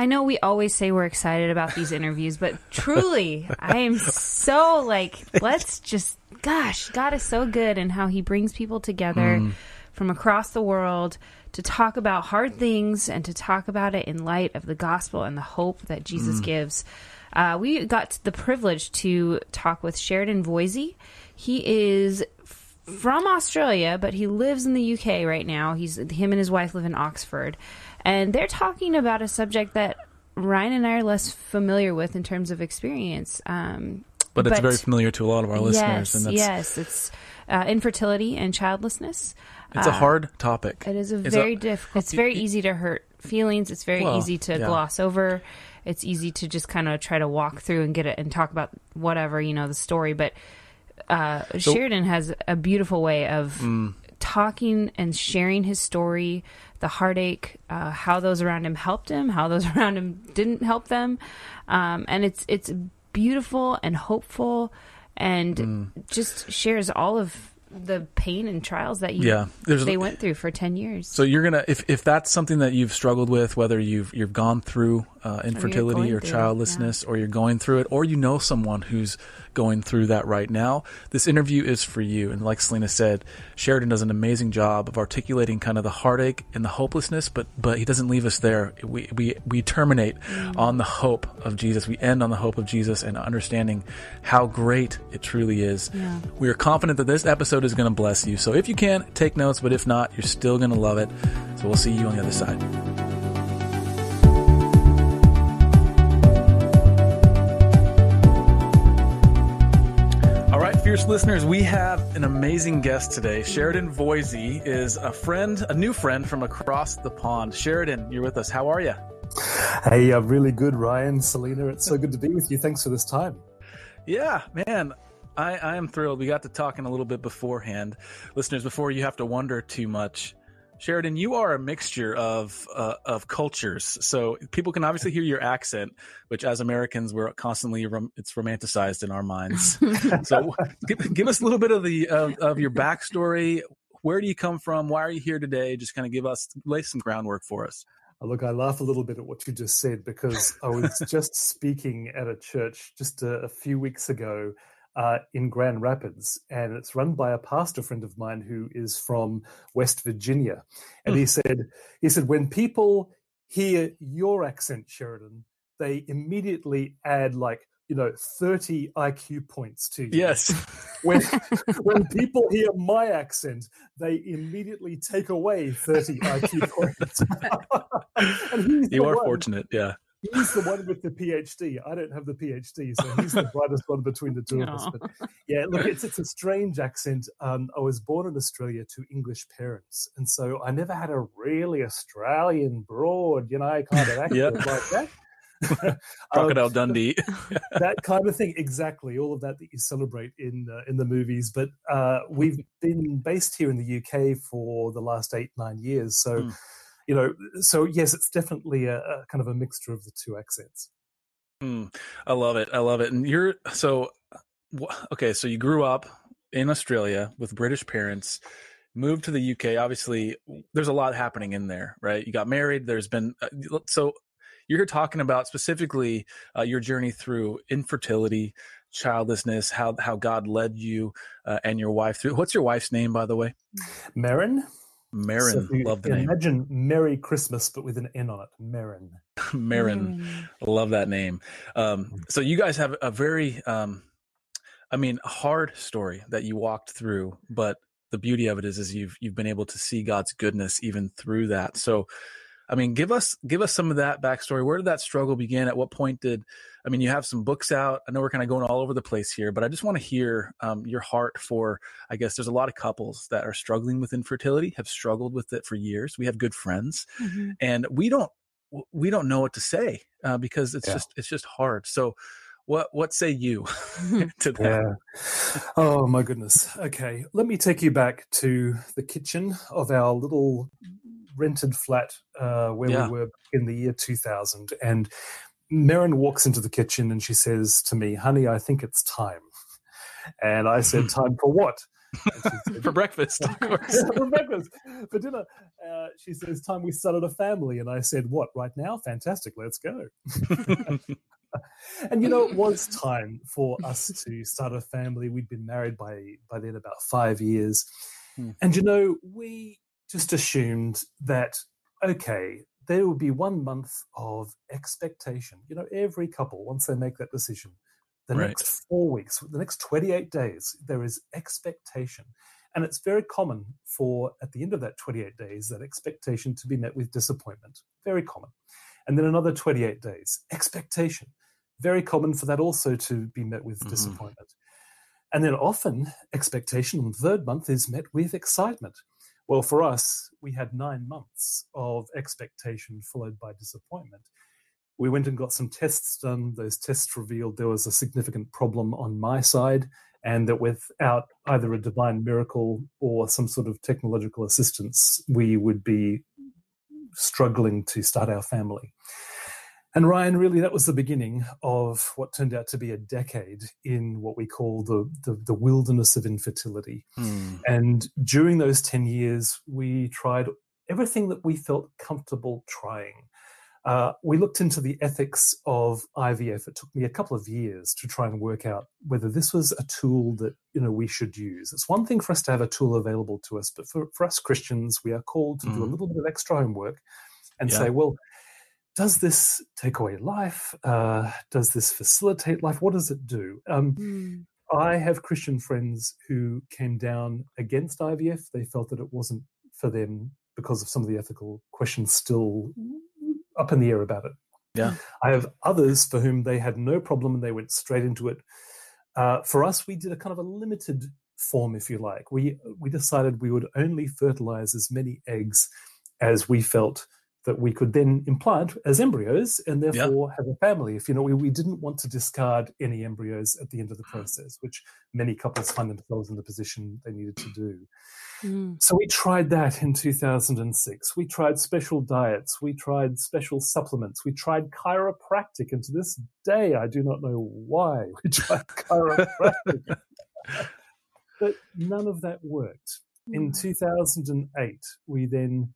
I know we always say we're excited about these interviews, but truly, I am so like, let's just, gosh, God is so good in how he brings people together from across the world to talk about hard things and to talk about it in light of the gospel and the hope that Jesus gives. We got the privilege to talk with Sheridan Voysey. He is from Australia, but he lives in the UK right now. Him and his wife live in Oxford. And they're talking about a subject that Ryan and I are less familiar with in terms of experience. But it's very familiar to a lot of our listeners. And that's, it's infertility and childlessness. It's a hard topic. It is difficult. It's very easy to hurt feelings. It's very easy to gloss over. It's easy to just kind of try to walk through and get it and talk about whatever, you know, the story. But Sheridan has a beautiful way of talking and sharing his story, the heartache, how those around him helped him, how those around him didn't help them. And it's beautiful and hopeful and just shares all of the pain and trials that they went through for 10 years. So you're going to, if that's something that you've struggled with, whether you've gone through infertility or childlessness, or you're going through it, or you know someone who's going through that right now, this interview is for you. And like Selena said, Sheridan does an amazing job of articulating kind of the heartache and the hopelessness, but he doesn't leave us there. We terminate on the hope of Jesus. We end on the hope of Jesus and understanding how great it truly is. Yeah. We are confident that this episode is going to bless you. So if you can, take notes, but if not, you're still going to love it. So we'll see you on the other side. Fierce listeners, we have an amazing guest today. Sheridan Voysey is a new friend from across the pond. Sheridan, you're with us. How are you? Hey, I'm really good, Ryan, Selena. It's so good to be with you. Thanks for this time. Yeah, man. I am thrilled. We got to talking a little bit beforehand. Listeners, before you have to wonder too much, Sheridan, you are a mixture of cultures, so people can obviously hear your accent, which as Americans we're constantly it's romanticized in our minds. So, give us a little bit of your backstory. Where do you come from? Why are you here today? Just kind of lay some groundwork for us. Look, I laugh a little bit at what you just said because I was just speaking at a church just a few weeks ago. In Grand Rapids, and it's run by a pastor friend of mine who is from West Virginia. And he said, when people hear your accent, Sheridan, they immediately add 30 IQ points to you. Yes. When people hear my accent, they immediately take away 30 IQ points. You are fortunate, yeah. He's the one with the PhD. I don't have the PhD, so he's the brightest one between the two of us. But yeah, look, it's a strange accent. I was born in Australia to English parents, and so I never had a really Australian broad, kind of accent like that. Crocodile Dundee, that kind of thing, exactly. All of that you celebrate in the movies, but we've been based here in the UK for the last 8-9 years, so. So yes, it's definitely a kind of a mixture of the two accents. I love it. And you're so you grew up in Australia with British parents, moved to the UK. Obviously, there's a lot happening in there, right? You got married. There's been so you're talking about specifically your journey through infertility, childlessness, how God led you and your wife through. What's your wife's name, by the way? Merrin. Merrin, so love the name. Imagine Merry Christmas, but with an N on it. Merrin. Merrin, love that name. So you guys have a very, hard story that you walked through, but the beauty of it is you've been able to see God's goodness even through that. So, give us some of that backstory. Where did that struggle begin? At what point you have some books out. I know we're kind of going all over the place here, but I just want to hear your heart for, I guess there's a lot of couples that are struggling with infertility, have struggled with it for years. We have good friends and we don't know what to say because it's just hard. So what say you to that? Yeah. Oh my goodness. Okay. Let me take you back to the kitchen of our little rented flat where we were in the year 2000, and Merrin walks into the kitchen and she says to me, honey, I think it's time. And I said, time for what? For breakfast, of course. For breakfast, for dinner. She says, time we started a family. And I said, what, right now? Fantastic, let's go. And, you know, it was time for us to start a family. We'd been married by then about 5 years. Mm. And, you know, we just assumed that, okay, there would be 1 month of expectation. You know, every couple, once they make that decision, the right. next 4 weeks, the next 28 days, there is expectation. And it's very common for, at the end of that 28 days, that expectation to be met with disappointment. Very common. And then another 28 days, expectation. Very common for that also to be met with disappointment. And then often expectation in the third month is met with excitement. Well, for us, we had 9 months of expectation followed by disappointment. We went and got some tests done. Those tests revealed there was a significant problem on my side, and that without either a divine miracle or some sort of technological assistance, we would be struggling to start our family. And Ryan, really, that was the beginning of what turned out to be a decade in what we call the wilderness of infertility. Mm. And during those 10 years, we tried everything that we felt comfortable trying. We looked into the ethics of IVF. It took me a couple of years to try and work out whether this was a tool that, you know, we should use. It's one thing for us to have a tool available to us, but for us Christians, we are called to do a little bit of extra homework and say, well, does this take away life? Does this facilitate life? What does it do? I have Christian friends who came down against IVF. They felt that it wasn't for them because of some of the ethical questions still up in the air about it. Yeah, I have others for whom they had no problem and they went straight into it. For us, we did a kind of a limited form, if you like. We decided we would only fertilize as many eggs as we felt that we could then implant as embryos and therefore have a family. If you know, we didn't want to discard any embryos at the end of the process, which many couples find themselves in the position they needed to do. Mm. So we tried that in 2006. We tried special diets. We tried special supplements. We tried chiropractic. And to this day, I do not know why we tried chiropractic. But none of that worked. In 2008, we then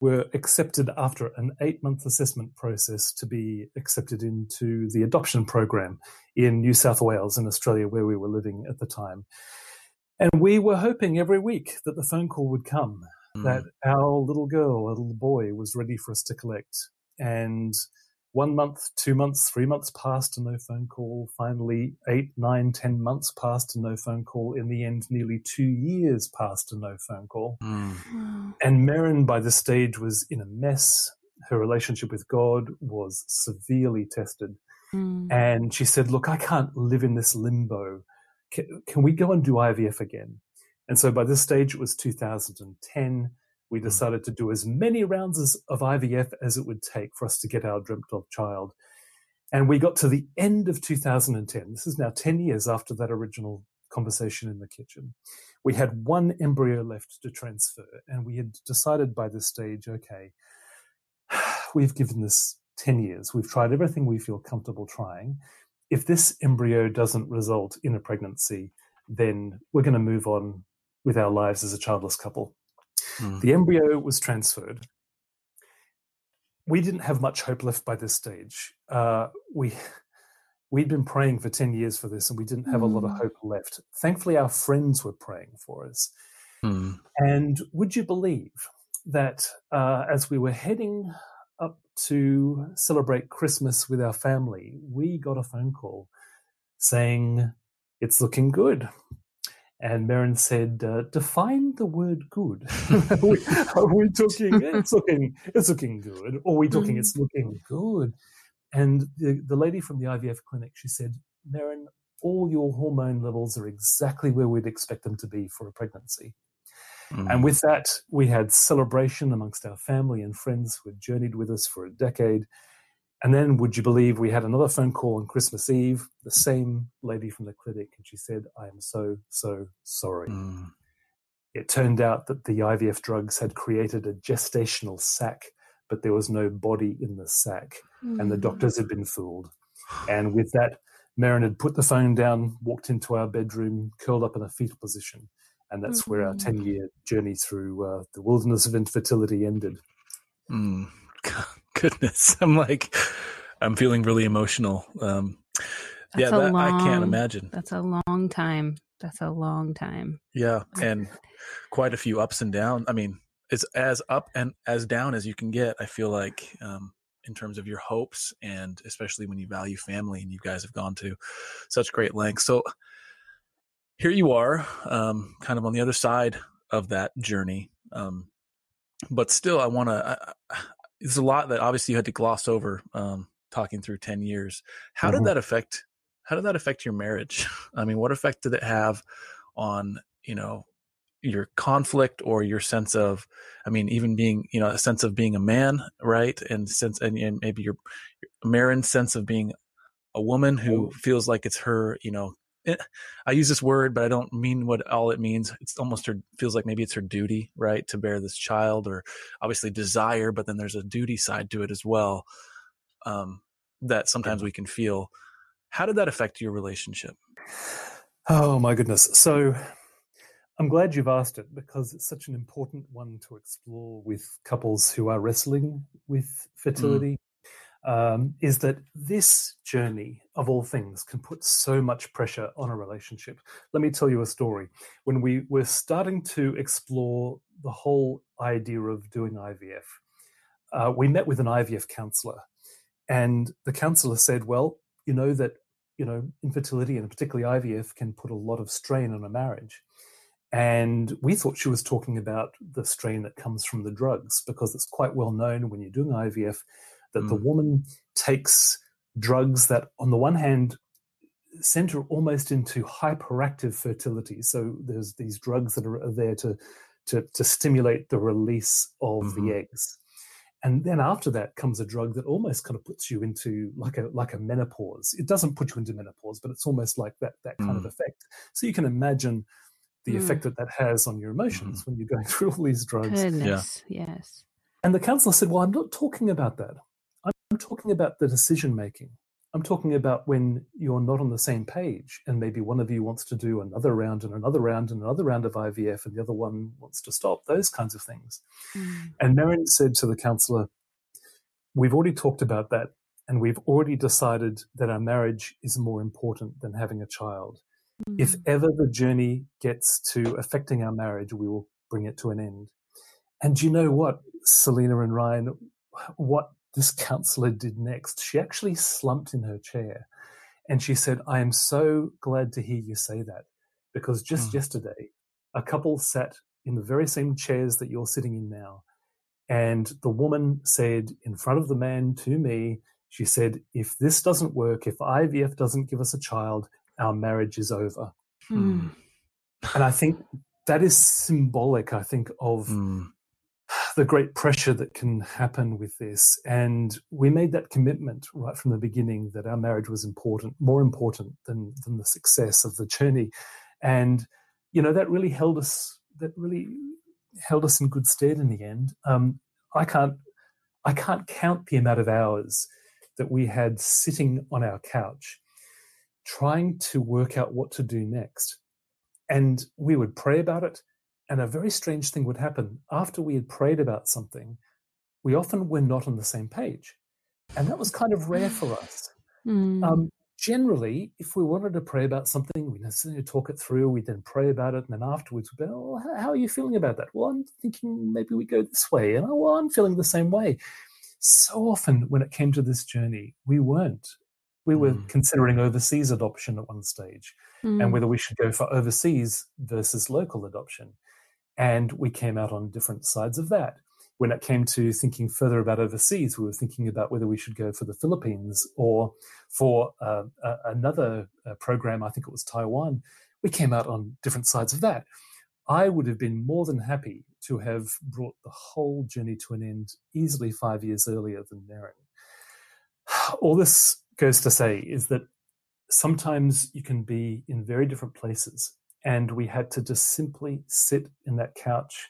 were accepted after an 8-month assessment process to be accepted into the adoption program in New South Wales in Australia, where we were living at the time. And we were hoping every week that the phone call would come, that our little girl, our little boy was ready for us to collect. And 1 month, 2 months, 3 months passed and no phone call. Finally, 8, 9, 10 months passed and no phone call. In the end, nearly 2 years passed and no phone call. Mm. And Merrin, by this stage, was in a mess. Her relationship with God was severely tested. Mm. And she said, look, I can't live in this limbo. Can we go and do IVF again? And so by this stage, it was 2010. We decided to do as many rounds of IVF as it would take for us to get our dreamt-of child. And we got to the end of 2010. This is now 10 years after that original conversation in the kitchen. We had one embryo left to transfer, and we had decided by this stage, okay, we've given this 10 years. We've tried everything we feel comfortable trying. If this embryo doesn't result in a pregnancy, then we're going to move on with our lives as a childless couple. The embryo was transferred. We didn't have much hope left by this stage. We'd been praying for 10 years for this, and we didn't have a lot of hope left. Thankfully, our friends were praying for us. And would you believe that as we were heading up to celebrate Christmas with our family, we got a phone call saying, it's looking good. And Merrin said, define the word good. Are we talking, it's looking good? Or are we talking, it's looking good? And the lady from the IVF clinic, she said, Merrin, all your hormone levels are exactly where we'd expect them to be for a pregnancy. And with that, we had celebration amongst our family and friends who had journeyed with us for a decade. And then, would you believe, we had another phone call on Christmas Eve, the same lady from the clinic, and she said, I am so sorry. It turned out that the IVF drugs had created a gestational sac, but there was no body in the sac, and the doctors had been fooled. And with that, Merrin had put the phone down, walked into our bedroom, curled up in a fetal position. And that's where our 10-year journey through the wilderness of infertility ended. Mm. Goodness. I'm feeling really emotional. I can't imagine. That's a long time. Yeah. And quite a few ups and downs. I mean, it's as up and as down as you can get, I feel like, in terms of your hopes, and especially when you value family, and you guys have gone to such great lengths. So here you are, kind of on the other side of that journey. But still, there's a lot that obviously you had to gloss over, talking through 10 years. How did that affect your marriage? I mean, what effect did it have on, your conflict or your sense of, even being, a sense of being a man, right? And maybe your Merrin's sense of being a woman who feels like it's her, I use this word, but I don't mean what all it means. It's almost feels like maybe it's her duty, right, to bear this child, or obviously desire, but then there's a duty side to it as well, that sometimes we can feel. How did that affect your relationship? Oh my goodness. So I'm glad you've asked it, because it's such an important one to explore with couples who are wrestling with fertility. Is that this journey, of all things, can put so much pressure on a relationship. Let me tell you a story. When we were starting to explore the whole idea of doing IVF, we met with an IVF counselor, and the counselor said, well, infertility and particularly IVF can put a lot of strain on a marriage. And we thought she was talking about the strain that comes from the drugs, because it's quite well known when you're doing IVF that the woman takes drugs that, on the one hand, center almost into hyperactive fertility. So there's these drugs that are there to stimulate the release of the eggs. And then after that comes a drug that almost kind of puts you into like a menopause. It doesn't put you into menopause, but it's almost like that kind of effect. So you can imagine the effect that has on your emotions when you're going through all these drugs. Goodness, yeah. Yes. And the counselor said, well, I'm not talking about that. I'm talking about the decision-making. I'm talking about when you're not on the same page, and maybe one of you wants to do another round and another round and another round of IVF, and the other one wants to stop, those kinds of things. And Merrin said to the counselor, we've already talked about that, and we've already decided that our marriage is more important than having a child. If ever the journey gets to affecting our marriage, we will bring it to an end. And you know what, Selena and Ryan, what this counselor did next, she actually slumped in her chair and she said, I am so glad to hear you say that, because just yesterday, a couple sat in the very same chairs that you're sitting in now. And the woman said in front of the man to me, she said, if this doesn't work, if IVF doesn't give us a child, our marriage is over. Mm. And I think that is symbolic, of the great pressure that can happen with this. And we made that commitment right from the beginning that our marriage was important, more important than the success of the journey. And, that really held us in good stead in the end. I can't count the amount of hours that we had sitting on our couch trying to work out what to do next. And we would pray about it. And a very strange thing would happen. After we had prayed about something, we often were not on the same page. And that was kind of rare for us. Generally, if we wanted to pray about something, we necessarily talk it through, we then pray about it, and then afterwards, well, how are you feeling about that? Well, I'm thinking maybe we go this way. And well, I'm feeling the same way. So often when it came to this journey, we weren't. We were considering overseas adoption at one stage and whether we should go for overseas versus local adoption. And we came out on different sides of that. When it came to thinking further about overseas, we were thinking about whether we should go for the Philippines or for another program, I think it was Taiwan. We came out on different sides of that. I would have been more than happy to have brought the whole journey to an end easily 5 years earlier than Merrin. All this goes to say is that sometimes you can be in very different places. And we had to just simply sit in that couch.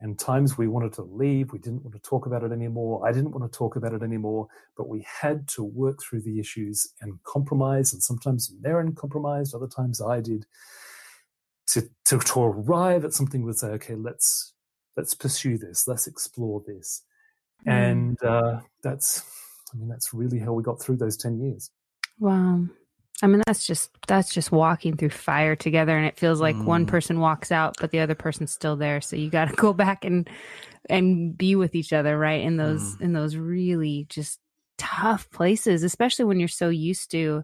And times we wanted to leave. We didn't want to talk about it anymore. I didn't want to talk about it anymore. But we had to work through the issues and compromise. And sometimes Merrin compromised. Other times I did. to arrive at something would say, okay, let's pursue this, let's explore this. And that's really how we got through those 10 years. Wow. I mean, that's just walking through fire together, and it feels like one person walks out, but the other person's still there. So you got to go back and be with each other, right? In those in those really just tough places, especially when you're so used to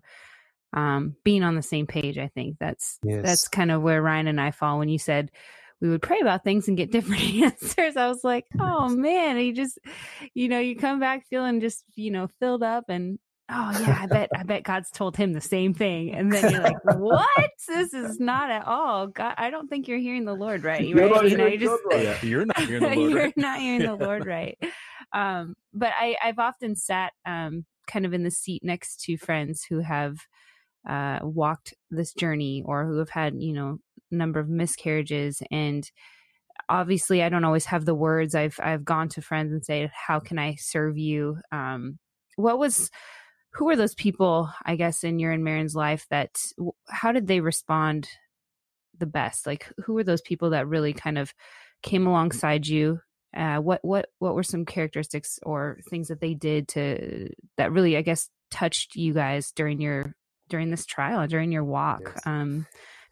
being on the same page. I think that's kind of where Ryan and I fall. When you said we would pray about things and get different answers, I was like, oh man, you just, you come back feeling just, filled up and, oh yeah, I bet God's told him the same thing. And then you're like, what? This is not at all God. I don't think you're hearing the Lord right. You're not hearing the Lord right. But I've often sat kind of in the seat next to friends who have walked this journey, or who have had, a number of miscarriages. And obviously I don't always have the words. I've gone to friends and say, how can I serve you? Who were those people, I guess, in your and Merrin's life that, how did they respond the best? Like, who were those people that really kind of came alongside you? What were some characteristics or things that they did that really, I guess, touched you guys during this trial, during your walk? Yes.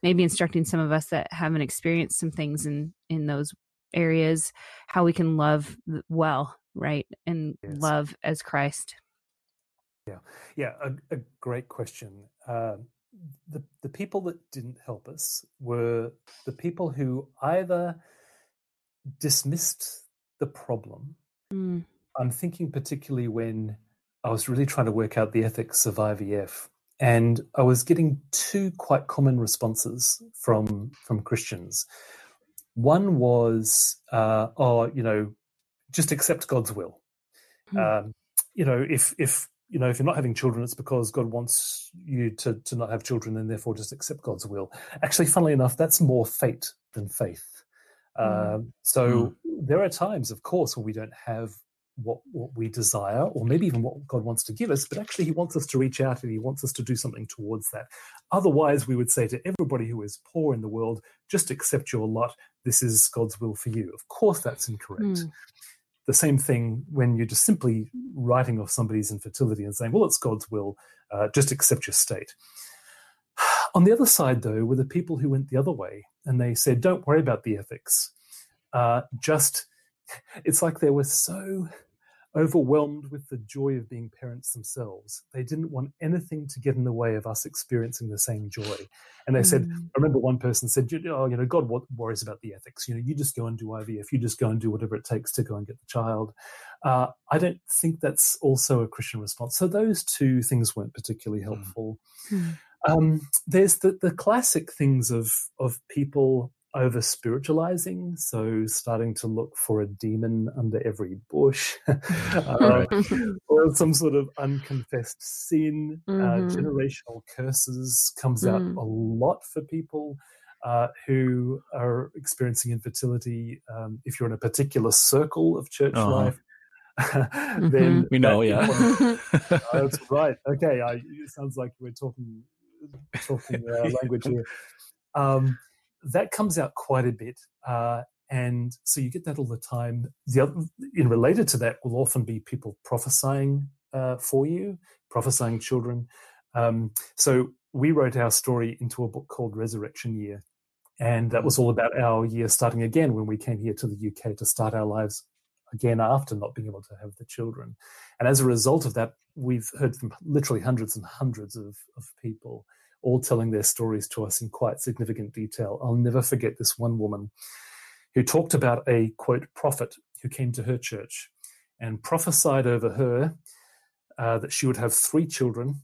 Maybe instructing some of us that haven't experienced some things in those areas, how we can love well, right? And love as Christ. Yeah. A great question. The people that didn't help us were the people who either dismissed the problem. Mm. I'm thinking particularly when I was really trying to work out the ethics of IVF, and I was getting two quite common responses from Christians. One was, just accept God's will. Mm. If you're not having children, it's because God wants you to not have children, and therefore just accept God's will. Actually, funnily enough, that's more fate than faith. There are times, of course, when we don't have what we desire, or maybe even what God wants to give us, but actually he wants us to reach out and he wants us to do something towards that. Otherwise, we would say to everybody who is poor in the world, just accept your lot. This is God's will for you. Of course, that's incorrect. Mm. The same thing when you're just simply writing off somebody's infertility and saying, well, it's God's will, just accept your state. On the other side, though, were the people who went the other way, and they said, don't worry about the ethics. It's like they were so overwhelmed with the joy of being parents themselves. They didn't want anything to get in the way of us experiencing the same joy. And they said, I remember one person said, God worries about the ethics. You just go and do IVF. You just go and do whatever it takes to go and get the child. I don't think that's also a Christian response. So those two things weren't particularly helpful. Mm. There's the classic things of people over spiritualizing, so starting to look for a demon under every bush, or some sort of unconfessed sin. Generational curses comes out a lot for people who are experiencing infertility. If you're in a particular circle of church life, then we know. That's right. Okay, it sounds like we're talking language here. That comes out quite a bit, and so you get that all the time. The other, in related to that, will often be people prophesying for you, prophesying children. So we wrote our story into a book called Resurrection Year, and that was all about our year starting again when we came here to the UK to start our lives again after not being able to have the children. And as a result of that, we've heard from literally hundreds and hundreds of people, all telling their stories to us in quite significant detail. I'll never forget this one woman who talked about a, quote, prophet who came to her church and prophesied over her that she would have 3 children.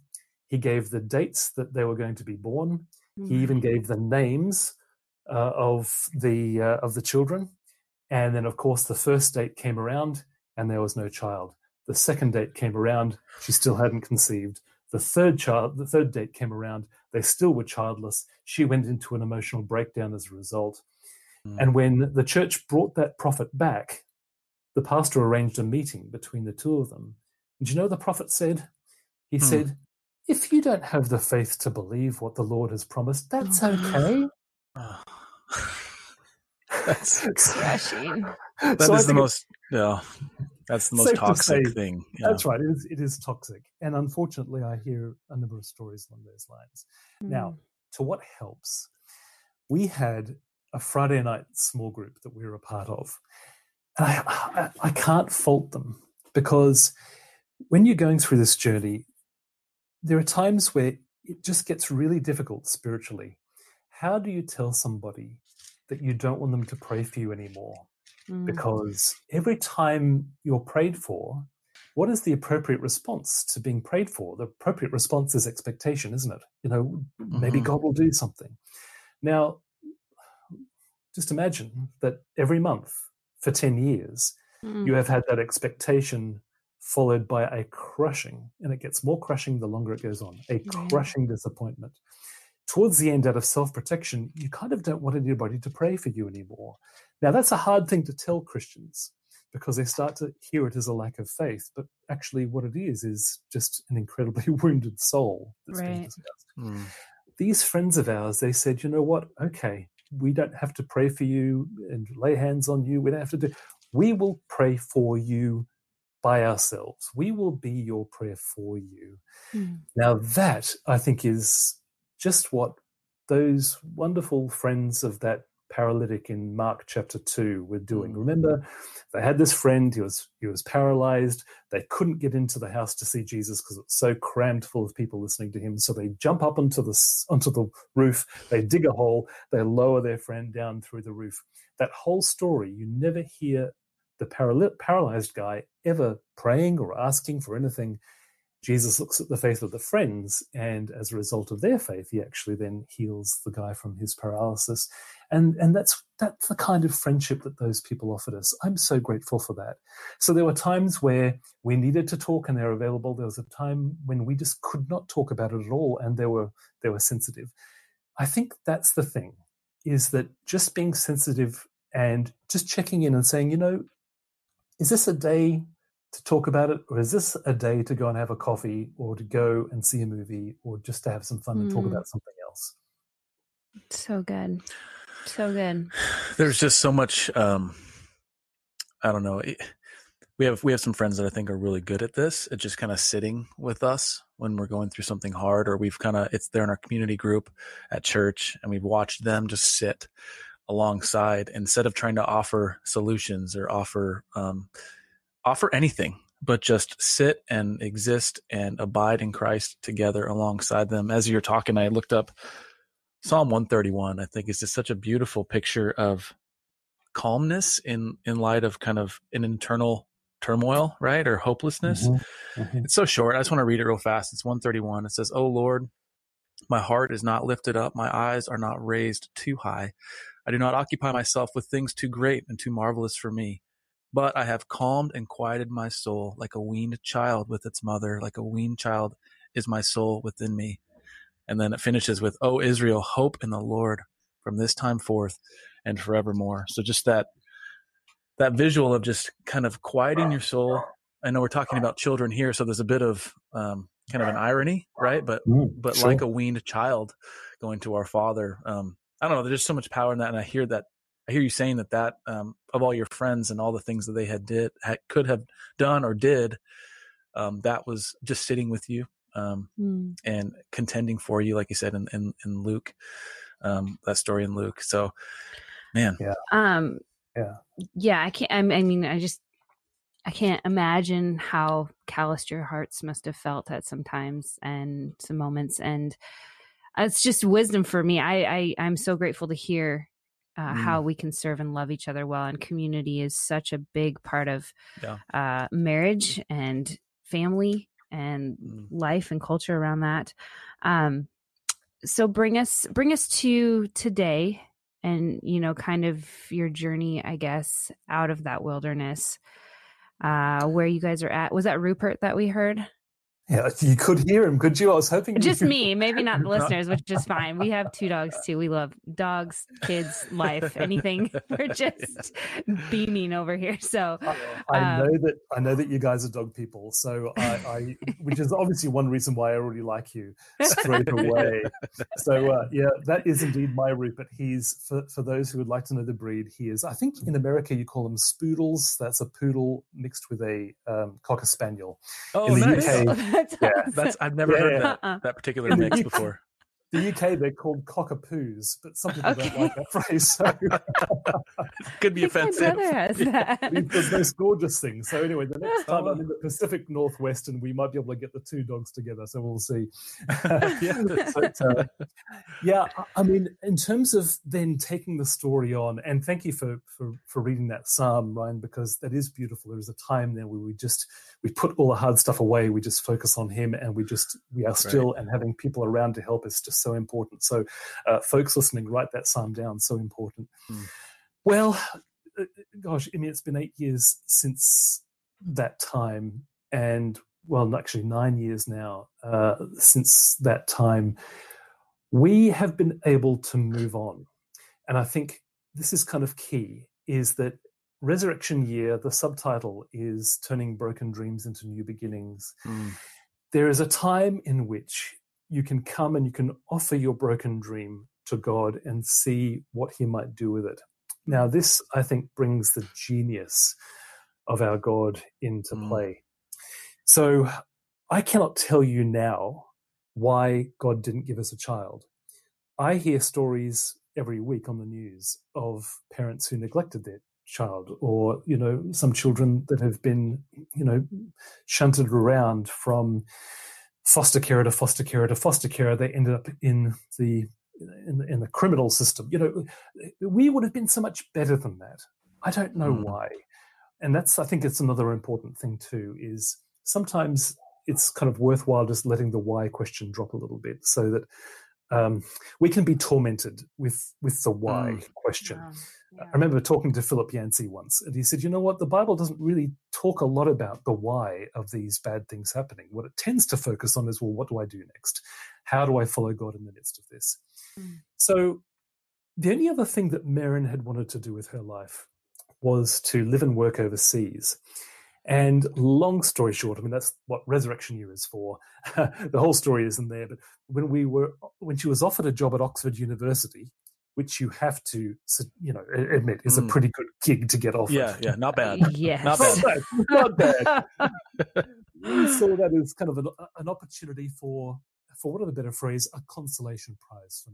He gave the dates that they were going to be born. Mm-hmm. He even gave the names of the children. And then, of course, the first date came around and there was no child. The second date came around. She still hadn't conceived. The third date came around. They still were childless. She went into an emotional breakdown as a result. Mm. And when the church brought that prophet back, the pastor arranged a meeting between the two of them. And the prophet said? He said, if you don't have the faith to believe what the Lord has promised, that's okay. Oh. That's crushing. That's the most toxic thing. Yeah. That's right. It is toxic. And unfortunately, I hear a number of stories along those lines. Mm. Now, to what helps, we had a Friday night small group that we were a part of. And I can't fault them, because when you're going through this journey, there are times where it just gets really difficult spiritually. How do you tell somebody that you don't want them to pray for you anymore? Mm. Because every time you're prayed for, what is the appropriate response to being prayed for? The appropriate response is expectation, isn't it? You know, maybe God will do something. Now, just imagine that every month for 10 years, you have had that expectation followed by a crushing, and it gets more crushing the longer it goes on, a crushing disappointment. Towards the end, out of self-protection, you kind of don't want anybody to pray for you anymore. Now, that's a hard thing to tell Christians, because they start to hear it as a lack of faith. But actually what it is just an incredibly wounded soul that's being discussed. Mm. These friends of ours, they said, you know what, okay, we don't have to pray for you and lay hands on you. We don't have to we will pray for you by ourselves. We will be your prayer for you. Mm. Now that, I think, is just what those wonderful friends of that paralytic in Mark chapter 2 were doing. Remember, they had this friend, he was paralyzed. They couldn't get into the house to see Jesus because it was so crammed full of people listening to him. So they jump up onto the roof, they dig a hole, they lower their friend down through the roof. That whole story, you never hear the paralyzed guy ever praying or asking for anything. Jesus looks at the faith of the friends, and as a result of their faith, he actually then heals the guy from his paralysis. And that's the kind of friendship that those people offered us. I'm so grateful for that. So there were times where we needed to talk and they were available. There was a time when we just could not talk about it at all, and they were sensitive. I think that's the thing, is that just being sensitive and just checking in and saying, you know, is this a day to talk about it, or is this a day to go and have a coffee, or to go and see a movie, or just to have some fun and talk about something else? So good. So good. There's just so much, I don't know. We have some friends that I think are really good at this. It's just kind of sitting with us when we're going through something hard, or they're in our community group at church, and we've watched them just sit alongside instead of trying to offer solutions or offer anything, but just sit and exist and abide in Christ together alongside them. As you're talking, I looked up Psalm 131. I think it's just such a beautiful picture of calmness in light of kind of an internal turmoil, right? Or hopelessness. Mm-hmm. Mm-hmm. It's so short. I just want to read it real fast. It's 131. It says, "O Lord, my heart is not lifted up. My eyes are not raised too high. I do not occupy myself with things too great and too marvelous for me. But I have calmed and quieted my soul like a weaned child with its mother. Like a weaned child is my soul within me." And then it finishes with, "O Israel, hope in the Lord from this time forth and forevermore." So just that visual of just kind of quieting your soul. I know we're talking about children here, so there's a bit of kind of an irony, right? But sure. Like a weaned child going to our Father. I don't know. There's just so much power in that, and I hear you saying that of all your friends and all the things that they could have done or did, that was just sitting with you and contending for you, like you said in Luke, that story in Luke. So, man, I can't. I mean, I can't imagine how calloused your hearts must have felt at some times and some moments, and it's just wisdom for me. I'm so grateful to hear how we can serve and love each other well. And community is such a big part of marriage and family and life and culture around that. So bring us to today and, you know, kind of your journey, I guess, out of that wilderness, where you guys are at. Was that Rupert that we heard? Yeah, you could hear him, could you? I was hoping just me, maybe not the listeners, which is fine. We have two dogs too. We love dogs, kids, life, anything. We're just beaming over here. So I know that you guys are dog people. So I which is obviously one reason why I already like you straight away. So yeah, that is indeed my Rupert. He's for those who would like to know the breed. He is, I think, in America you call them spoodles. That's a poodle mixed with a cocker spaniel. Oh, in the UK. I've never heard that particular mix before. The UK, they're called cockapoos, but some people don't like that phrase. So. Could be offensive. There's those gorgeous things. So anyway, the next time I'm in the Pacific Northwest, and we might be able to get the two dogs together. So we'll see. I mean, in terms of then taking the story on, and thank you for reading that psalm, Ryan, because that is beautiful. There was a time there where we put all the hard stuff away. We just focus on him, and we are still having people around to help us. Just so important. So folks listening, write that psalm down, so important. Well, gosh, I mean, it's been 8 years since that time, and well, actually 9 years now since that time. We have been able to move on. And I think this is kind of key, is that Resurrection Year, the subtitle is Turning Broken Dreams into New Beginnings. There is a time in which you can come and you can offer your broken dream to God and see what he might do with it. Now, this, I think, brings the genius of our God into play. So I cannot tell you now why God didn't give us a child. I hear stories every week on the news of parents who neglected their child, or, you know, some children that have been, you know, shunted around from foster carer to foster carer to foster carer. They ended up in the criminal system. You know, we would have been so much better than that. I don't know why. And that's, I think it's another important thing too, is sometimes it's kind of worthwhile just letting the why question drop a little bit, so that we can be tormented with the why question. Yeah. I remember talking to Philip Yancey once, and he said, you know what, the Bible doesn't really talk a lot about the why of these bad things happening. What it tends to focus on is, well, what do I do next? How do I follow God in the midst of this? So the only other thing that Merrin had wanted to do with her life was to live and work overseas. And long story short, I mean, that's what Resurrection Year is for. The whole story isn't there. But when she was offered a job at Oxford University, which you have to, you know, admit is a pretty good gig to get offered. Yeah, not bad. Yes. Not bad. We saw that as kind of an opportunity for what of a better phrase, a consolation prize for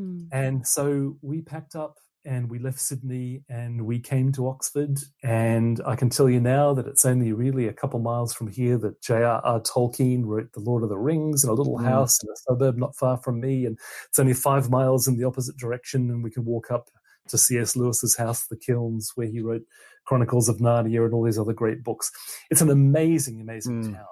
Merrin. And so we packed up and we left Sydney and we came to Oxford. And I can tell you now that it's only really a couple miles from here that J.R.R. Tolkien wrote The Lord of the Rings in a little house in a suburb not far from me. And it's only 5 miles in the opposite direction. And we can walk up to C.S. Lewis's house, The Kilns, where he wrote Chronicles of Narnia and all these other great books. It's an amazing, amazing town.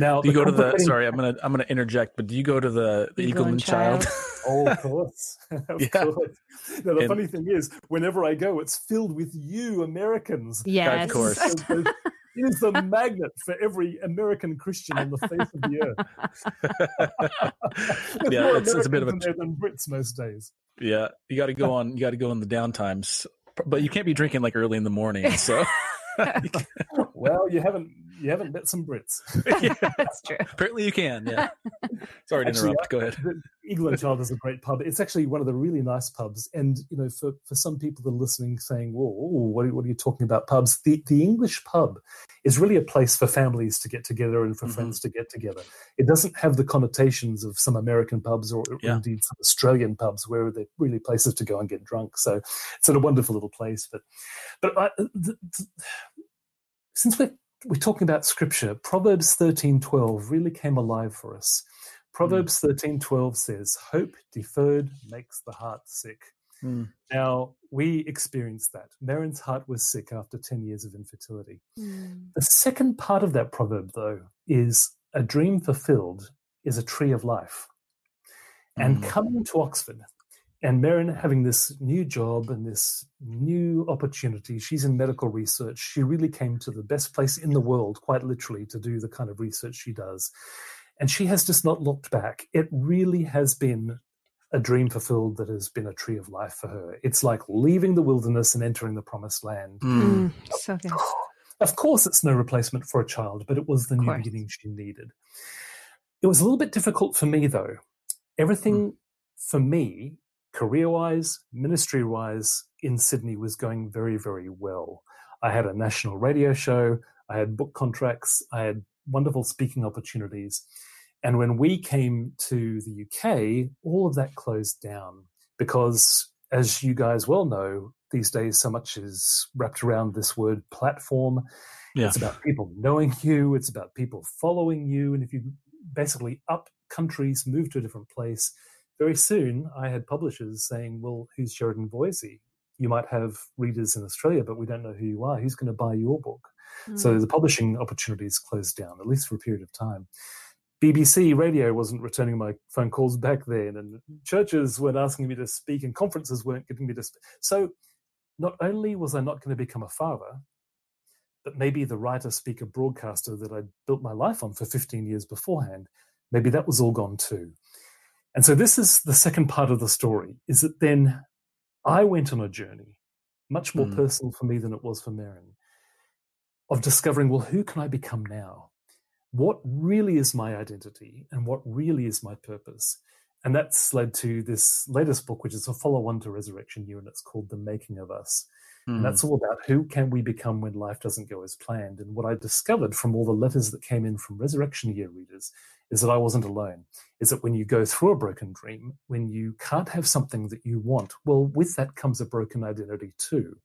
Now, do you go to the? Sorry, I'm gonna interject, but do you go to the Eagle and Child? Oh, of course, of course. Now, the funny thing is, whenever I go, it's filled with you Americans. Yes, of course. It is the magnet for every American Christian on the face of the earth. Yeah, it's a bit of a than Brits most days. Yeah, you got to go on the downtimes, but you can't be drinking like early in the morning. So, well, you haven't met some Brits. Yeah, that's true. Apparently you can, yeah. Sorry to interrupt. Go ahead. Eagle and Child is a great pub. It's actually one of the really nice pubs. And, you know, for some people that are listening saying, whoa, what are you talking about pubs? The English pub is really a place for families to get together and for friends to get together. It doesn't have the connotations of some American pubs or indeed some Australian pubs where they're really places to go and get drunk. So it's a wonderful little place. But since we're talking about scripture, Proverbs 13:12 really came alive for us. Proverbs 13:12 says, hope deferred makes the heart sick. Now, we experienced that. Merrin's heart was sick after 10 years of infertility. The second part of that proverb, though, is a dream fulfilled is a tree of life. And coming to Oxford And Merrin, having this new job and this new opportunity, she's in medical research. She really came to the best place in the world, quite literally, to do the kind of research she does. And she has just not looked back. It really has been a dream fulfilled that has been a tree of life for her. It's like leaving the wilderness and entering the promised land. Mm. So good. Of course, it's no replacement for a child, but it was the new beginning she needed. It was a little bit difficult for me, though. Everything for me, career-wise, ministry-wise, in Sydney was going very, very well. I had a national radio show. I had book contracts. I had wonderful speaking opportunities. And when we came to the UK, all of that closed down because, as you guys well know, these days so much is wrapped around this word platform. Yeah. It's about people knowing you. It's about people following you. And if you basically up countries, move to a different place, very soon I had publishers saying, well, who's Sheridan Voysey? You might have readers in Australia, but we don't know who you are. Who's going to buy your book? Mm. So the publishing opportunities closed down, at least for a period of time. BBC Radio wasn't returning my phone calls back then, and churches weren't asking me to speak, and conferences weren't giving me to speak. So not only was I not going to become a father, but maybe the writer, speaker, broadcaster that I'd built my life on for 15 years beforehand, maybe that was all gone too. And so this is the second part of the story, is that then I went on a journey, much more personal for me than it was for Merrin, of discovering, well, who can I become now? What really is my identity and what really is my purpose? And that's led to this latest book, which is a follow-on to Resurrection Year, and it's called The Making of Us. Mm. And that's all about who can we become when life doesn't go as planned. And what I discovered from all the letters that came in from Resurrection Year readers is that I wasn't alone, is that when you go through a broken dream, when you can't have something that you want, well, with that comes a broken identity too.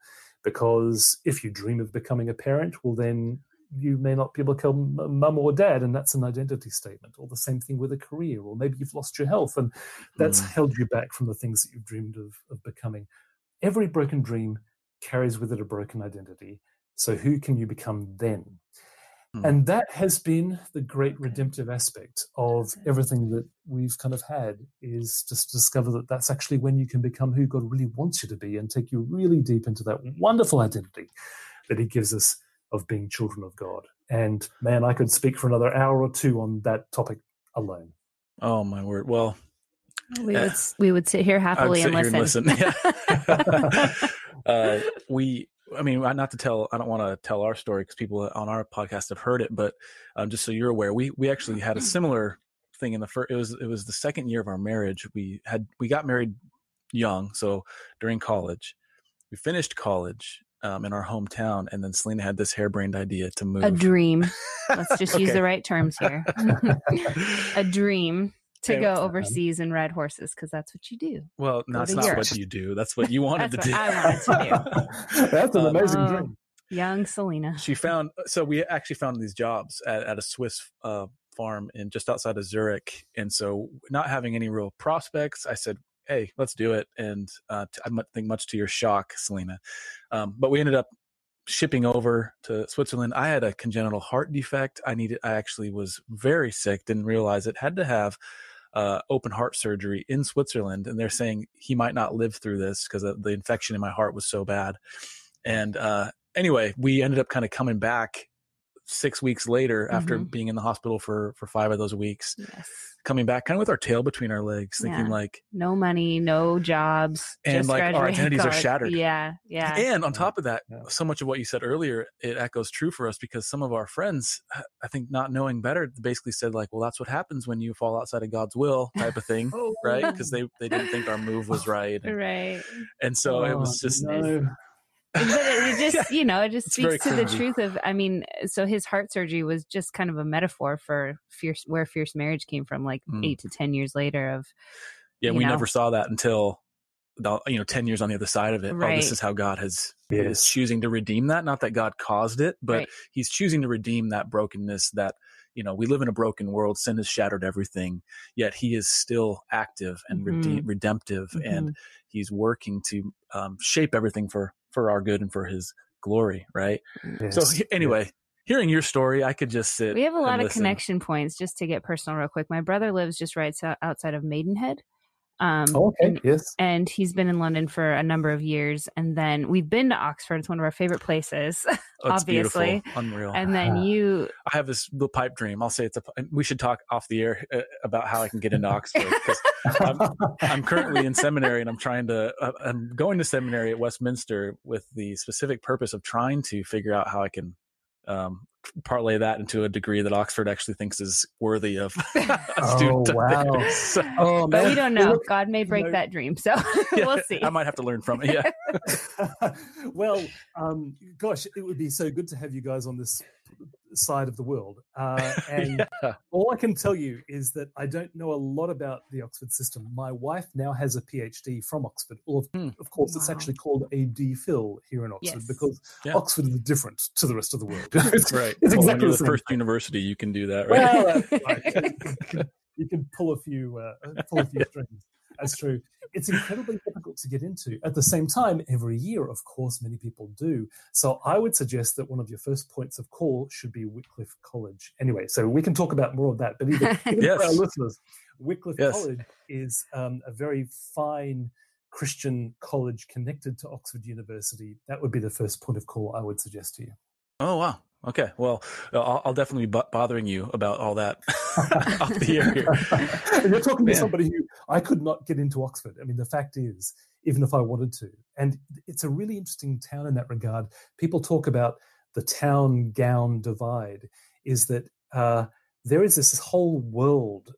Because if you dream of becoming a parent, well, then you may not be able to call mum or dad, and that's an identity statement. Or the same thing with a career, or maybe you've lost your health, and that's held you back from the things that you've dreamed of becoming. Every broken dream carries with it a broken identity. So who can you become then? Mm. And that has been the great redemptive aspect of everything that we've kind of had, is just to discover that that's actually when you can become who God really wants you to be and take you really deep into that wonderful identity that he gives us of being children of God. And man, I could speak for another hour or two on that topic alone. Oh my word. Well, we would sit here happily and listen. Yeah. I don't want to tell our story because people on our podcast have heard it, but just so you're aware, we actually had a similar thing in the first, it was the second year of our marriage. We got married young. So during college, we finished college in our hometown, and then Selena had this harebrained idea to move. A dream. Let's just use the right terms here. A dream to go overseas and ride horses, because that's what you do. Well, no, that's not what you do. That's what you wanted to do. That's what I wanted to do. That's an amazing dream. Young Selena. We actually found these jobs at a Swiss farm in just outside of Zurich. And so, not having any real prospects, I said, hey, let's do it. And I think much to your shock, Selena. But we ended up shipping over to Switzerland. I had a congenital heart defect. I actually was very sick, didn't realize it, had to have open heart surgery in Switzerland. And they're saying he might not live through this because the infection in my heart was so bad. And anyway, we ended up kind of coming back 6 weeks later after being in the hospital for 5 of those weeks, coming back kind of with our tail between our legs, thinking like no money, no jobs, and just like our identities are shattered. Yeah. And on top of that, so much of what you said earlier, it echoes true for us, because some of our friends, I think not knowing better, basically said like, well, that's what happens when you fall outside of God's will, type of thing. Right. Because they didn't think our move was right. And so it was just... No. But it just, it speaks to the truth of, so his heart surgery was just kind of a metaphor for where Fierce Marriage came from, like 8 to 10 years later of. Yeah. We never saw that until, 10 years on the other side of it. Right. Oh, this is how God is choosing to redeem that. Not that God caused it, but he's choosing to redeem that brokenness that, we live in a broken world. Sin has shattered everything, yet he is still active and redemptive. Mm-hmm. And he's working to shape everything for our good and for his glory, right? Yes. So anyway, hearing your story, I could just sit. We have a lot of connection points, just to get personal real quick. My brother lives just right outside of Maidenhead. Yes. And he's been in London for a number of years. And then we've been to Oxford. It's one of our favorite places, obviously. Beautiful. Unreal. And then I have this pipe dream. I'll say we should talk off the air about how I can get into Oxford. Because I'm currently in seminary and I'm going to seminary at Westminster with the specific purpose of trying to figure out how I can parlay that into a degree that Oxford actually thinks is worthy of a student. Oh, wow. So, but we don't know. God may break that dream. So we'll see. I might have to learn from it. Yeah. Well, gosh, it would be so good to have you guys on this side of the world. And all I can tell you is that I don't know a lot about the Oxford system. My wife now has a PhD from Oxford. Of course, It's actually called a DPhil here in Oxford, because Oxford is different to the rest of the world. Right. It's exactly the first university you can do that, right? Well, right. You can pull a few strings. That's true. It's incredibly difficult to get into. At the same time, every year, of course, many people do. So I would suggest that one of your first points of call should be Wycliffe College. Anyway, so we can talk about more of that. But even for our listeners, Wycliffe College is a very fine Christian college connected to Oxford University. That would be the first point of call I would suggest to you. Oh, wow. Okay. Well, I'll definitely be bothering you about all that off the air here. You're talking to somebody who I could not get into Oxford. I mean, the fact is, even if I wanted to. And it's a really interesting town in that regard. People talk about the town-gown divide, is that there is this whole world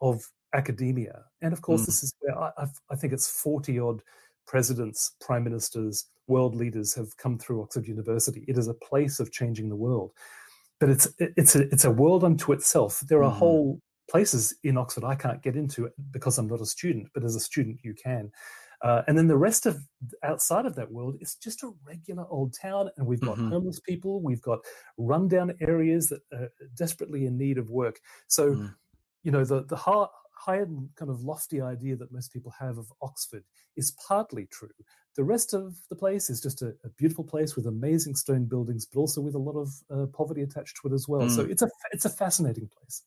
of academia. And, of course, this is where I think it's 40-odd presidents, prime ministers, world leaders have come through Oxford University. It is a place of changing the world, but it's a world unto itself. There are whole places in Oxford I can't get into because I'm not a student, but as a student you can. And then the rest of outside of that world is just a regular old town, and we've got homeless people, we've got rundown areas that are desperately in need of work. So, you know, the higher kind of lofty idea that most people have of Oxford is partly true. The rest of the place is just a beautiful place with amazing stone buildings, but also with a lot of poverty attached to it as well. So it's a fascinating place.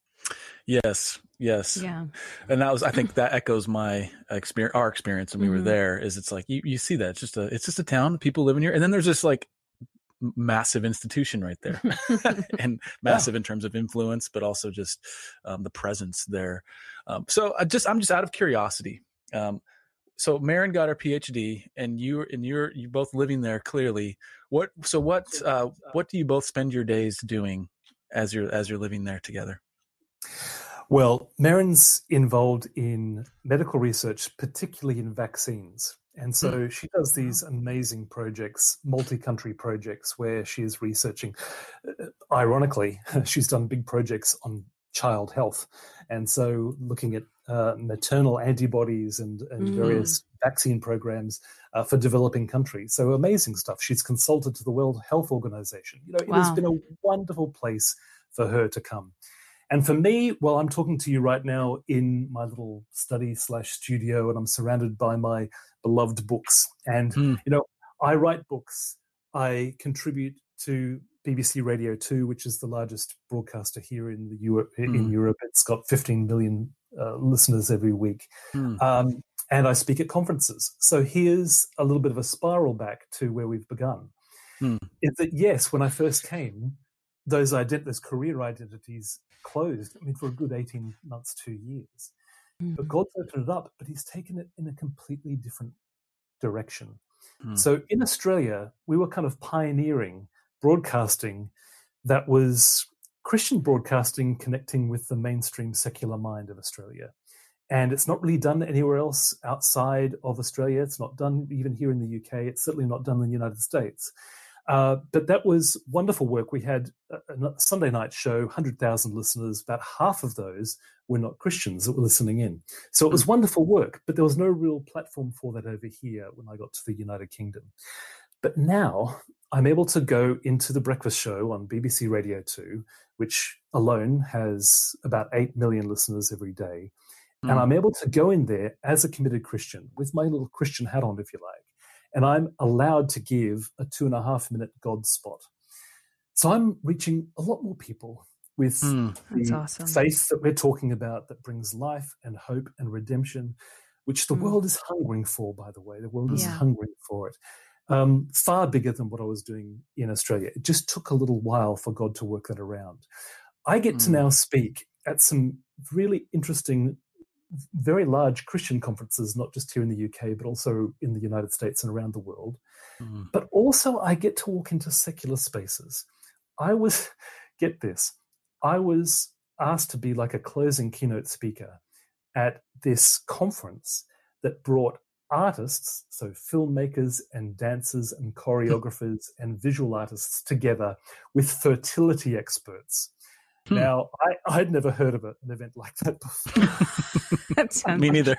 Yes. Yeah. And I think that echoes my experience, our experience when we were there. Is it's like you see that it's just a town, people live in here, and then there's this like massive institution right there, and massive in terms of influence, but also just the presence there. So I'm just out of curiosity. So Merrin got her PhD, and you're both living there clearly. What do you both spend your days doing as you're living there together? Well, Merrin's involved in medical research, particularly in vaccines. And so she does these amazing projects, multi-country projects, where she is researching. Ironically, she's done big projects on child health. And so looking at maternal antibodies and various vaccine programs for developing countries. So amazing stuff. She's consulted to the World Health Organization. You know, it has been a wonderful place for her to come. And for me, well, I'm talking to you right now in my little study/studio, and I'm surrounded by my beloved books. And, you know, I write books. I contribute to BBC Radio 2, which is the largest broadcaster here in Europe. It's got 15 million listeners every week. And I speak at conferences. So here's a little bit of a spiral back to where we've begun. Is that, yes, when I first came, those career identities closed, I mean, for a good 18 months, 2 years. But God's opened it up, but he's taken it in a completely different direction. So in Australia, we were kind of pioneering broadcasting that was Christian broadcasting connecting with the mainstream secular mind of Australia. And it's not really done anywhere else outside of Australia. It's not done even here in the UK. It's certainly not done in the United States. But that was wonderful work. We had a Sunday night show, 100,000 listeners. About half of those were not Christians that were listening in. So it was wonderful work, but there was no real platform for that over here when I got to the United Kingdom. But now I'm able to go into the breakfast show on BBC Radio 2, which alone has about 8 million listeners every day. And I'm able to go in there as a committed Christian with my little Christian hat on, if you like. And I'm allowed to give a 2.5-minute God spot. So I'm reaching a lot more people with the faith that we're talking about that brings life and hope and redemption. which the world is hungering for, by the way. The world is hungering for it. Far bigger than what I was doing in Australia. It just took a little while for God to work that around. I get to now speak at some really interesting, very large Christian conferences, not just here in the UK, but also in the United States and around the world. But also I get to walk into secular spaces. I was, get this, I was asked to be like a closing keynote speaker at this conference that brought artists, so filmmakers and dancers and choreographers and visual artists together with fertility experts. Now, I'd never heard of an event like that before. Me neither.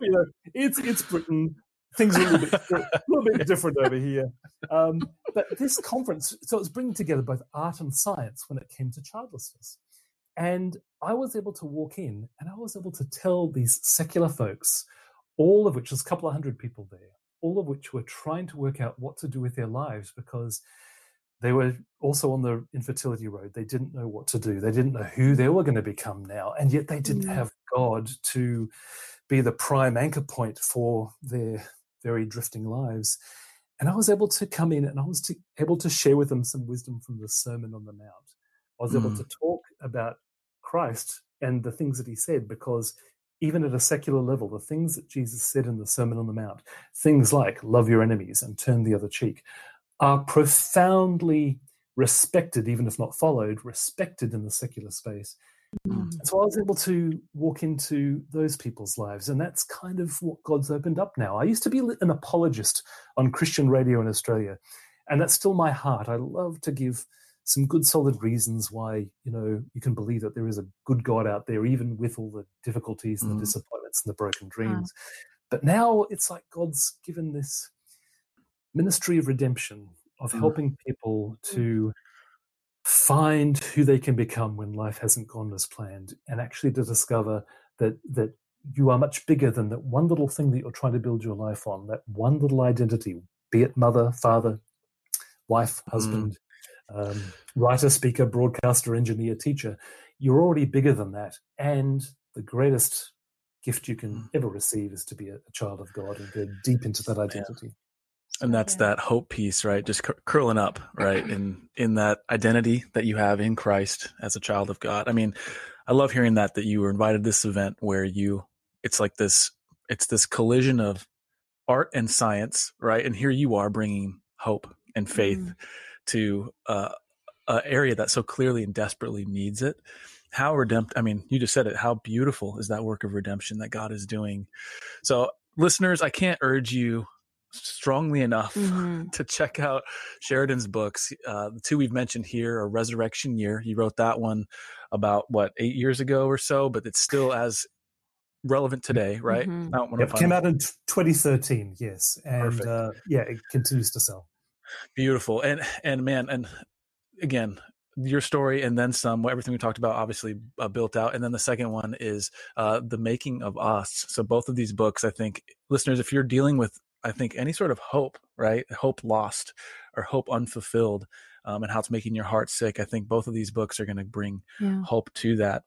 You know, it's Britain. Things are a little bit different over here. But this conference, so it was bringing together both art and science when it came to childlessness. And I was able to walk in and I was able to tell these secular folks, all of which, there's a couple of hundred people there, all of which were trying to work out what to do with their lives because they were also on the infertility road. They didn't know what to do. They didn't know who they were going to become now. And yet they didn't have God to be the prime anchor point for their very drifting lives. And I was able to come in and I was able to share with them some wisdom from the Sermon on the Mount. I was able to talk about Christ and the things that he said, because even at a secular level, the things that Jesus said in the Sermon on the Mount, things like love your enemies and turn the other cheek, are profoundly respected, even if not followed, respected in the secular space. So I was able to walk into those people's lives, and that's kind of what God's opened up now. I used to be an apologist on Christian radio in Australia, and that's still my heart. I love to give some good solid reasons why, you know, you can believe that there is a good God out there, even with all the difficulties and the disappointments and the broken dreams. But now it's like God's given this ministry of redemption, of helping people to find who they can become when life hasn't gone as planned, and actually to discover that you are much bigger than that one little thing that you're trying to build your life on, that one little identity, be it mother, father, wife, husband, writer, speaker, broadcaster, engineer, teacher. You're already bigger than that, and the greatest gift you can ever receive is to be a child of God and go deep into that identity. And that's that hope piece, right? Just curling up, right? In that identity that you have in Christ as a child of God. I mean, I love hearing that you were invited to this event where it's this collision of art and science, right? And here you are bringing hope and faith to an area that so clearly and desperately needs it. I mean, you just said it, how beautiful is that work of redemption that God is doing? So listeners, I can't urge you strongly enough to check out Sheridan's books. The two we've mentioned here are Resurrection Year. He wrote that one about 8 years ago or so, but it's still as relevant today, right? It came out in 2013, yes. And it continues to sell. Beautiful. And man, and again, your story and then some, everything we talked about, obviously built out. And then the second one is The Making of Us. So both of these books, I think, listeners, if you're dealing with, I think, any sort of hope, right? Hope lost or hope unfulfilled, and how it's making your heart sick. I think both of these books are going to bring hope to that.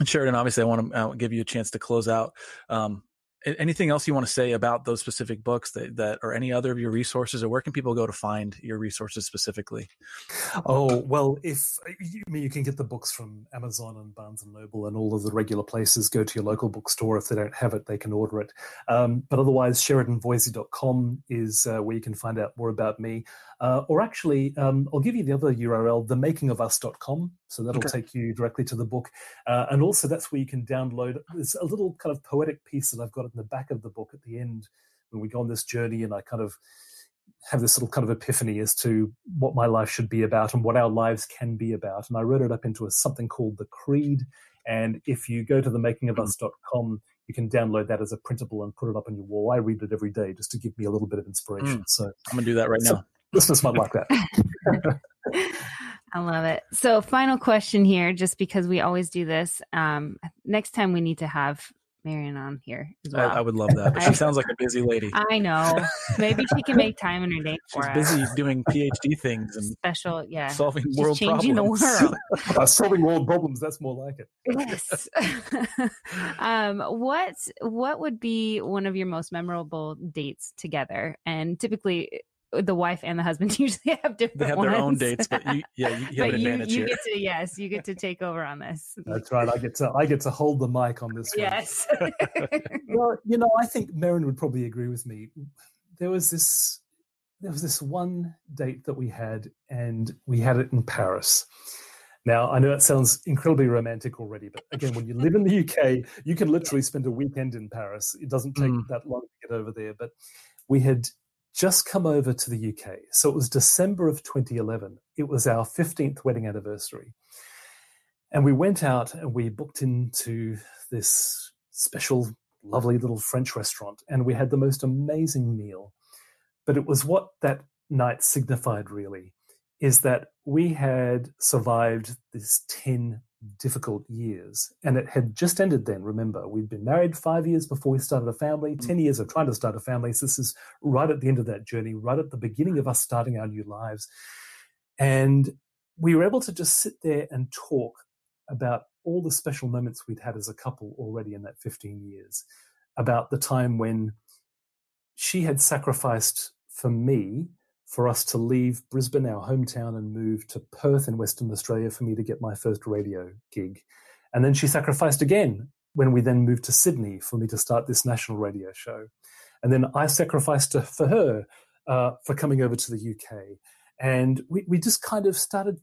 And Sheridan, obviously, I want to give you a chance to close out. Anything else you want to say about those specific books that or any other of your resources, or where can people go to find your resources specifically? Oh, well, you can get the books from Amazon and Barnes & Noble and all of the regular places. Go to your local bookstore. If they don't have it, they can order it. But otherwise, SheridanVoysey.com is where you can find out more about me. I'll give you the other URL, themakingofus.com. So that'll take you directly to the book. And also that's where you can download. There's a little kind of poetic piece that I've got in the back of the book at the end when we go on this journey, and I kind of have this little kind of epiphany as to what my life should be about and what our lives can be about. And I wrote it up into something called the Creed. And if you go to themakingofus.com, you can download that as a printable and put it up on your wall. I read it every day just to give me a little bit of inspiration. So I'm going to do that now. Listeners might like that. I love it. So final question here, just because we always do this. Next time we need to have Merrin on here as well. I would love that. She sounds like a busy lady. I know. Maybe she can make time in her day for us. She's busy doing PhD things and special, yeah, solving world changing problems. The world. Solving world problems. That's more like it. Yes. What would be one of your most memorable dates together? And typically, the wife and the husband usually have different. They have their own dates, but you have an advantage here. You get to take over on this. That's right. I get to hold the mic on this one. Yes. Well, I think Merrin would probably agree with me. There was this one date that we had, and we had it in Paris. Now, I know that sounds incredibly romantic already, but again, when you live in the UK, you can literally spend a weekend in Paris. It doesn't take that long to get over there, but we had just come over to the UK. So it was December of 2011. It was our 15th wedding anniversary. And we went out and we booked into this special, lovely little French restaurant. And we had the most amazing meal. But it was what that night signified really, is that we had survived these 10 difficult years. And it had just ended then, remember. We'd been married 5 years before we started a family, 10 years of trying to start a family. So this is right at the end of that journey, right at the beginning of us starting our new lives. And we were able to just sit there and talk about all the special moments we'd had as a couple already in that 15 years, about the time when she had sacrificed for me, for us to leave Brisbane, our hometown, and move to Perth in Western Australia for me to get my first radio gig. And then she sacrificed again when we then moved to Sydney for me to start this national radio show. And then I sacrificed for her for coming over to the UK. And we just kind of started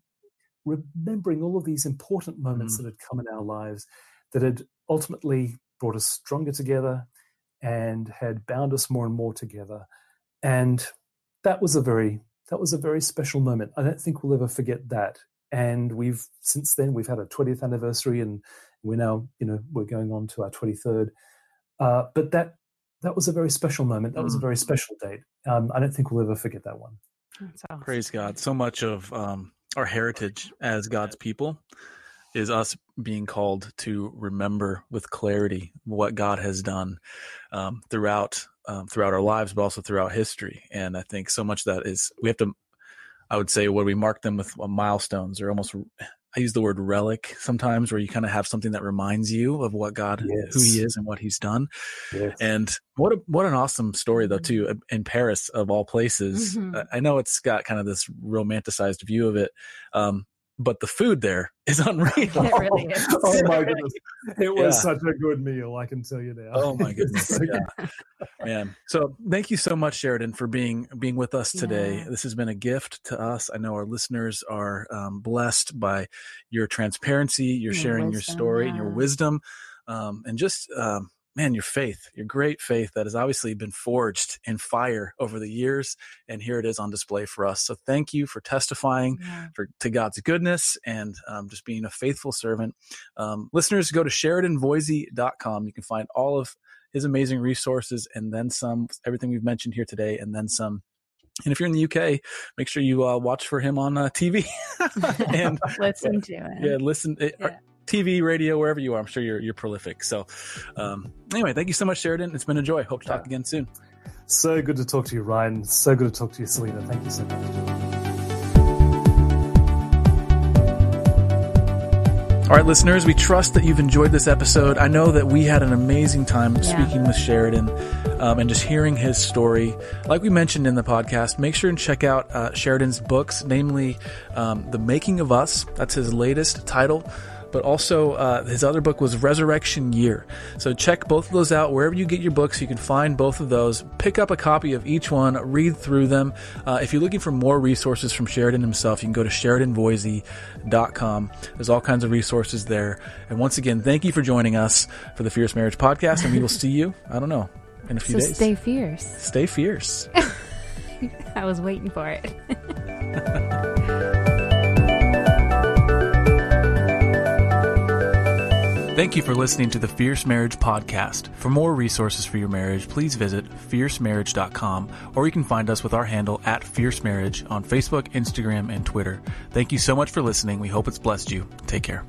remembering all of these important moments that had come in our lives that had ultimately brought us stronger together and had bound us more and more together. And that was a very special moment. I don't think we'll ever forget that. And since then we've had a 20th anniversary, and we're now, we're going on to our 23rd. But that was a very special moment. That was a very special date. I don't think we'll ever forget that one. That's awesome. Praise God. So much of our heritage as God's people is us being called to remember with clarity what God has done throughout our lives, but also throughout history. And I think so much that is, we have to, I would say, we mark them with milestones, or almost, I use the word relic sometimes, where you kind of have something that reminds you of what God, who he is and what he's done. Yes. And what an awesome story though, too, in Paris of all places. Mm-hmm. I know it's got kind of this romanticized view of it. But the food there is unreal. It really is. Oh my goodness. It was such a good meal, I can tell you now. Oh my goodness. Yeah. Man. So thank you so much, Sheridan, for being with us today. Yeah. This has been a gift to us. I know our listeners are blessed by your transparency, your sharing wisdom, your story, and your wisdom, and just your faith, your great faith that has obviously been forged in fire over the years. And here it is on display for us. So thank you for testifying to God's goodness and just being a faithful servant. Listeners, go to SheridanVoysey.com. You can find all of his amazing resources and then some, everything we've mentioned here today and then some. And if you're in the UK, make sure you watch for him on TV. And listen to him. Yeah, listen. TV, radio, wherever you are, I'm sure you're prolific. So anyway, thank you so much, Sheridan. It's been a joy. Hope to talk again soon. So good to talk to you, Ryan. So good to talk to you, Selena. Thank you so much. All right, listeners, we trust that you've enjoyed this episode. I know that we had an amazing time speaking with Sheridan and just hearing his story. Like we mentioned in the podcast, make sure and check out Sheridan's books, namely The Making of Us. That's his latest title. But also his other book was Resurrection Year. So check both of those out. Wherever you get your books, you can find both of those. Pick up a copy of each one. Read through them. If you're looking for more resources from Sheridan himself, you can go to SheridanVoysey.com. There's all kinds of resources there. And once again, thank you for joining us for the Fierce Marriage Podcast. And we will see you, I don't know, in a few days. Stay fierce. Stay fierce. I was waiting for it. Thank you for listening to the Fierce Marriage Podcast. For more resources for your marriage, please visit fiercemarriage.com, or you can find us with our handle at Fierce Marriage on Facebook, Instagram, and Twitter. Thank you so much for listening. We hope it's blessed you. Take care.